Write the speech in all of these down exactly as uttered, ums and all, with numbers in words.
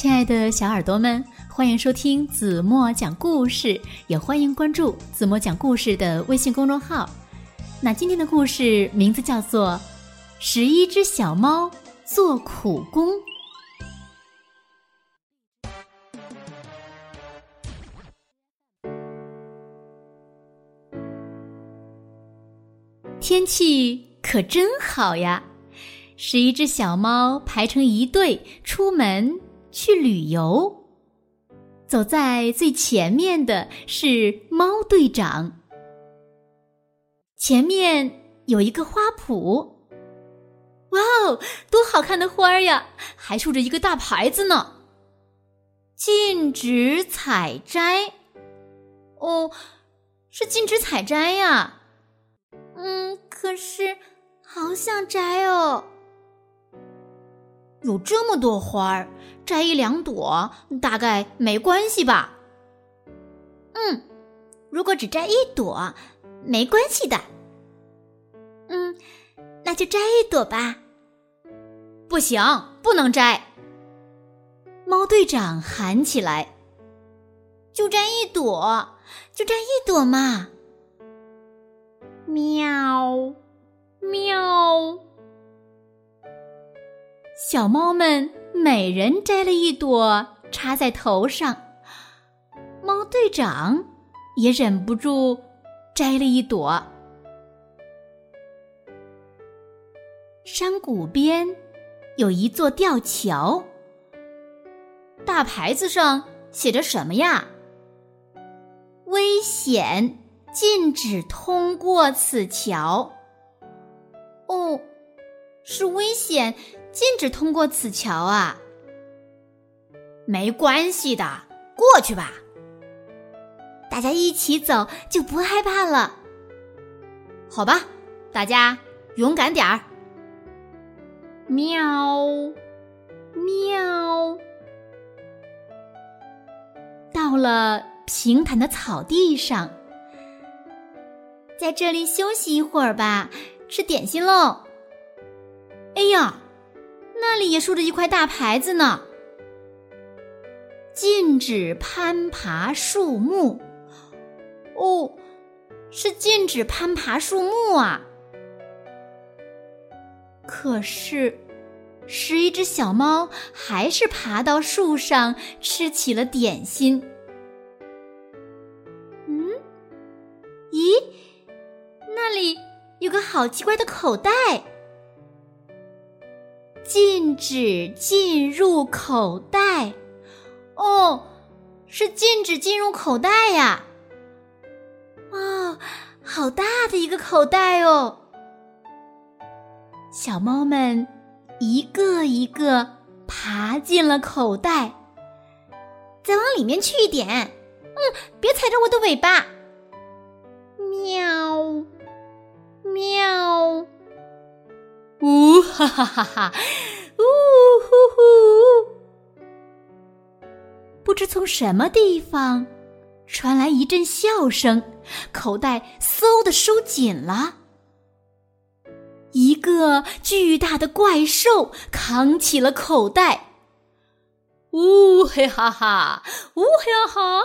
亲爱的小耳朵们，欢迎收听子墨讲故事，也欢迎关注子墨讲故事的微信公众号。那今天的故事名字叫做《十一只小猫做苦工》。天气可真好呀，十一只小猫排成一队出门去旅游。走在最前面的是猫队长。前面有一个花圃，哇哦，多好看的花儿呀，还竖着一个大牌子呢，禁止采摘。哦，是禁止采摘呀。嗯，可是好想摘哦。有这么多花儿，摘一两朵大概没关系吧？嗯，如果只摘一朵，没关系的。嗯，那就摘一朵吧。不行，不能摘！猫队长喊起来：“就摘一朵，就摘一朵嘛！”喵喵，小猫们每人摘了一朵插在头上，猫队长也忍不住摘了一朵。山谷边有一座吊桥，大牌子上写着什么呀？危险，禁止通过此桥。哦，是危险，禁止通过此桥啊。没关系的，过去吧。大家一起走就不害怕了。好吧，大家勇敢点儿。喵，喵。到了平坦的草地上，在这里休息一会儿吧，吃点心喽。哎呀，那里也竖着一块大牌子呢，禁止攀爬树木。哦，是禁止攀爬树木啊。可是，十一只小猫还是爬到树上吃起了点心。嗯？咦？那里有个好奇怪的口袋，禁止进入口袋。哦，是禁止进入口袋呀。哦，好大的一个口袋哦。小猫们一个一个爬进了口袋。再往里面去一点，嗯，别踩着我的尾巴。喵喵，呜哈哈哈哈，呜呼呼！不知从什么地方传来一阵笑声，口袋嗖地收紧了。一个巨大的怪兽扛起了口袋，呜嘿哈哈，呜嘿哈哈！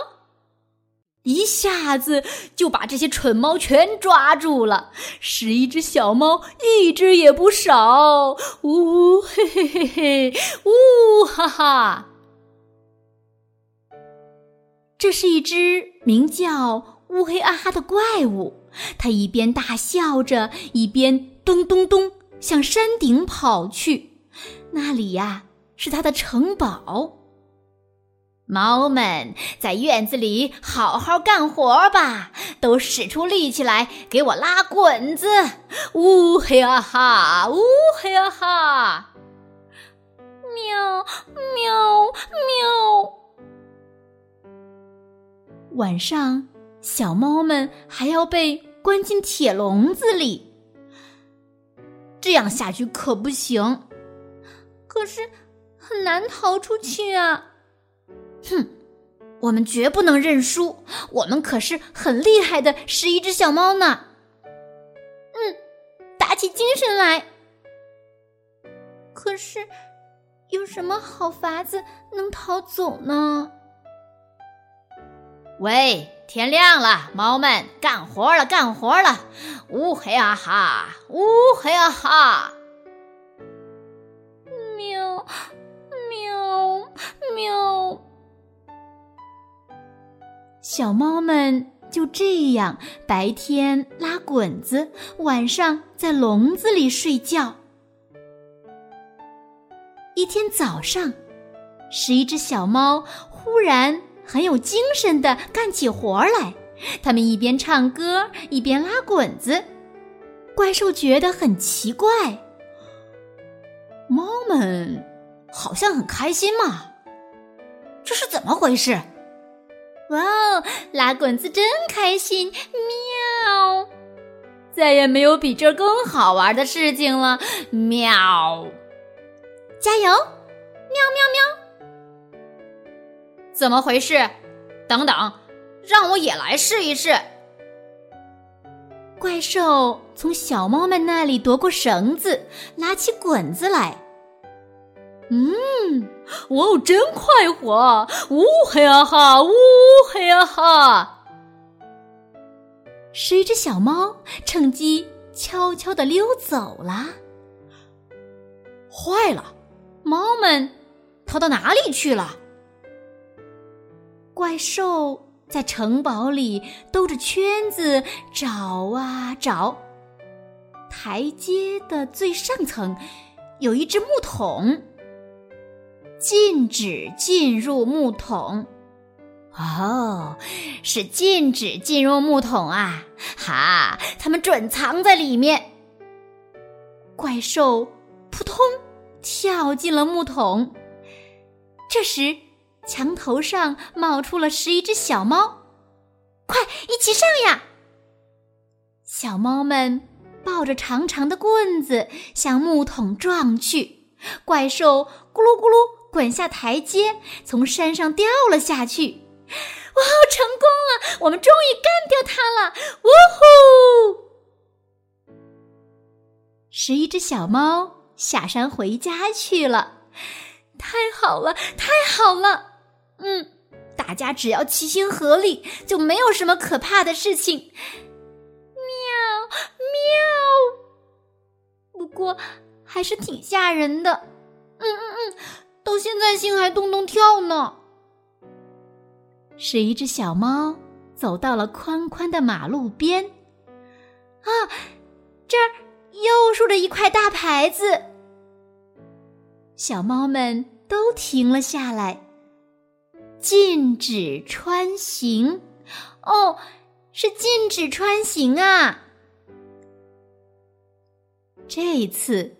一下子就把这些蠢猫全抓住了，十一只小猫一只也不少，呜嘿嘿嘿嘿，呜哈哈！这是一只名叫乌黑啊哈的怪物，它一边大笑着，一边咚咚咚向山顶跑去，那里呀、啊、是它的城堡。猫们在院子里好好干活吧，都使出力气来给我拉滚子！呜嘿啊哈，呜嘿啊哈！喵喵喵！晚上，小猫们还要被关进铁笼子里，这样下去可不行。可是很难逃出去啊。哼，我们绝不能认输，我们可是很厉害的十一只小猫呢。嗯，打起精神来。可是有什么好法子能逃走呢？喂，天亮了，猫们，干活了，干活了！乌黑啊哈，乌黑啊哈！喵，喵，喵！小猫们就这样，白天拉滚子，晚上在笼子里睡觉。一天早上，十一只小猫忽然很有精神地干起活来，他们一边唱歌一边拉滚子。怪兽觉得很奇怪，猫们好像很开心嘛，这是怎么回事？哇哦，拉滚子真开心，喵！再也没有比这更好玩的事情了，喵！加油，喵喵喵！怎么回事？等等，让我也来试一试。怪兽从小猫们那里夺过绳子，拉起滚子来。嗯，哦，真快活！呜嘿啊哈，呜嘿啊哈！十一只小猫趁机悄悄地溜走了。坏了，猫们逃到哪里去了？怪兽在城堡里兜着圈子找啊找，台阶的最上层有一只木桶，禁止进入木桶。哦，是禁止进入木桶啊！哈，他们准藏在里面。怪兽扑通跳进了木桶，这时墙头上冒出了十一只小猫，快一起上呀！小猫们抱着长长的棍子向木桶撞去，怪兽咕噜咕噜滚下台阶，从山上掉了下去。哇，成功了！我们终于干掉它了！呜呼！十一只小猫下山回家去了。太好了，太好了！嗯，大家只要齐心合力，就没有什么可怕的事情。喵喵，不过还是挺吓人的。嗯嗯嗯，到现在心还咚咚跳呢。是一只小猫走到了宽宽的马路边，啊，这儿又竖着一块大牌子。小猫们都停了下来。禁止穿行，哦，是禁止穿行啊！这一次，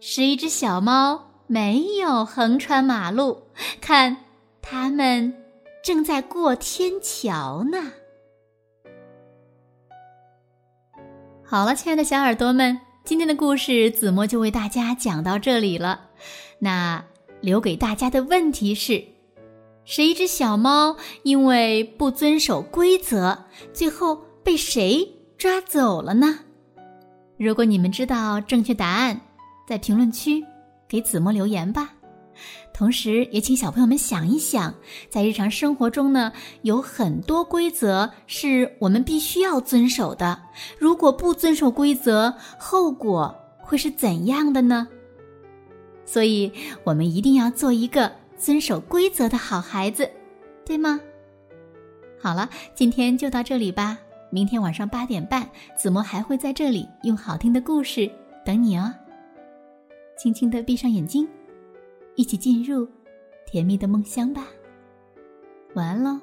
十一只小猫没有横穿马路，看，它们正在过天桥呢。好了，亲爱的小耳朵们，今天的故事子墨就为大家讲到这里了。那留给大家的问题是，十一只小猫因为不遵守规则，最后被谁抓走了呢？如果你们知道正确答案，在评论区给子墨留言吧。同时也请小朋友们想一想，在日常生活中呢，有很多规则是我们必须要遵守的，如果不遵守规则，后果会是怎样的呢？所以我们一定要做一个遵守规则的好孩子，对吗？好了，今天就到这里吧。明天晚上八点半，子墨还会在这里用好听的故事等你哦。轻轻地闭上眼睛，一起进入甜蜜的梦乡吧。晚安喽。